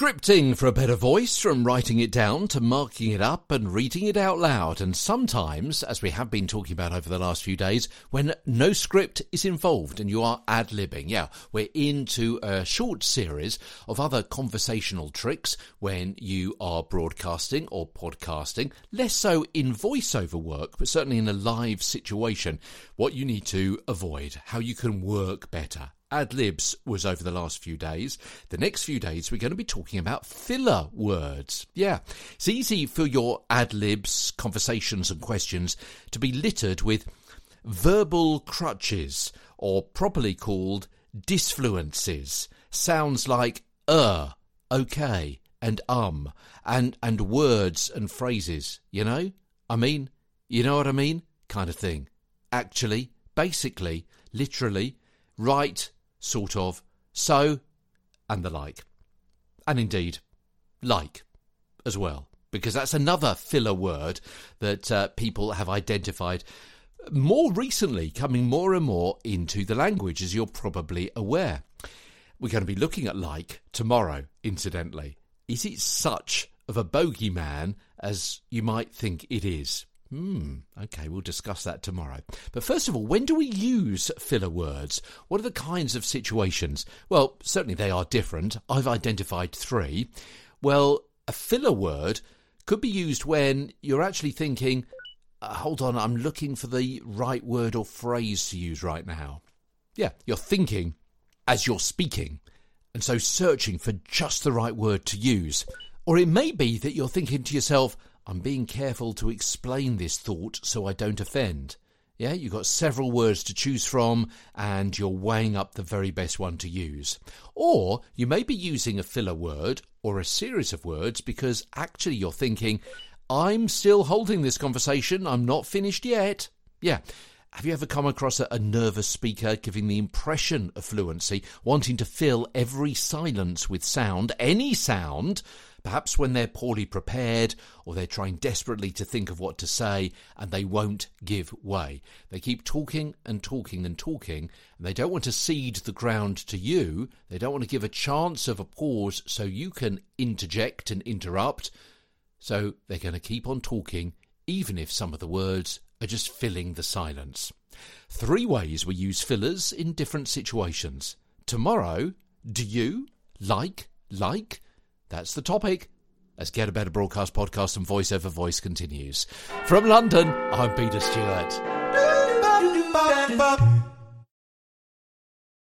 Scripting for a better voice, from writing it down to marking it up and reading it out loud. And sometimes, as we have been talking about over the last few days, when no script is involved and you are ad-libbing. Yeah, we're into a short series of other conversational tricks when you are broadcasting or podcasting. Less so in voiceover work, but certainly in a live situation. What you need to avoid, how you can work better. Ad-libs was over the last few days. The next few days, we're going to be talking about filler words. Yeah, it's easy for your ad-libs, conversations and questions to be littered with verbal crutches, or properly called disfluences. Sounds like okay, and and words and phrases, you know? I mean, you know what I mean? Kind of thing. Actually, basically, literally, right, sort of, so, and the like. And indeed, like, as well. Because that's another filler word that people have identified more recently, coming more and more into the language, as you're probably aware. We're going to be looking at like tomorrow, incidentally. Is it such of a bogeyman as you might think it is? Okay, we'll discuss that tomorrow. But first of all, when do we use filler words? What are the kinds of situations? Well, certainly they are different. I've identified three. Well, a filler word could be used when you're actually thinking, hold on, I'm looking for the right word or phrase to use right now. Yeah, you're thinking as you're speaking, and so searching for just the right word to use. Or it may be that you're thinking to yourself, I'm being careful to explain this thought so I don't offend. Yeah, you've got several words to choose from and you're weighing up the very best one to use. Or you may be using a filler word or a series of words because actually you're thinking, I'm still holding this conversation, I'm not finished yet. Yeah. Have you ever come across a nervous speaker giving the impression of fluency, wanting to fill every silence with sound, any sound, perhaps when they're poorly prepared or they're trying desperately to think of what to say and they won't give way? They keep talking and talking and talking, and they don't want to cede the ground to you. They don't want to give a chance of a pause so you can interject and interrupt. So they're going to keep on talking even if some of the words are just filling the silence. Three ways we use fillers in different situations. Tomorrow, do you like? That's the topic. As Get a Better Broadcast Podcast and Voice Over Voice continues. From London, I'm Peter Stewart.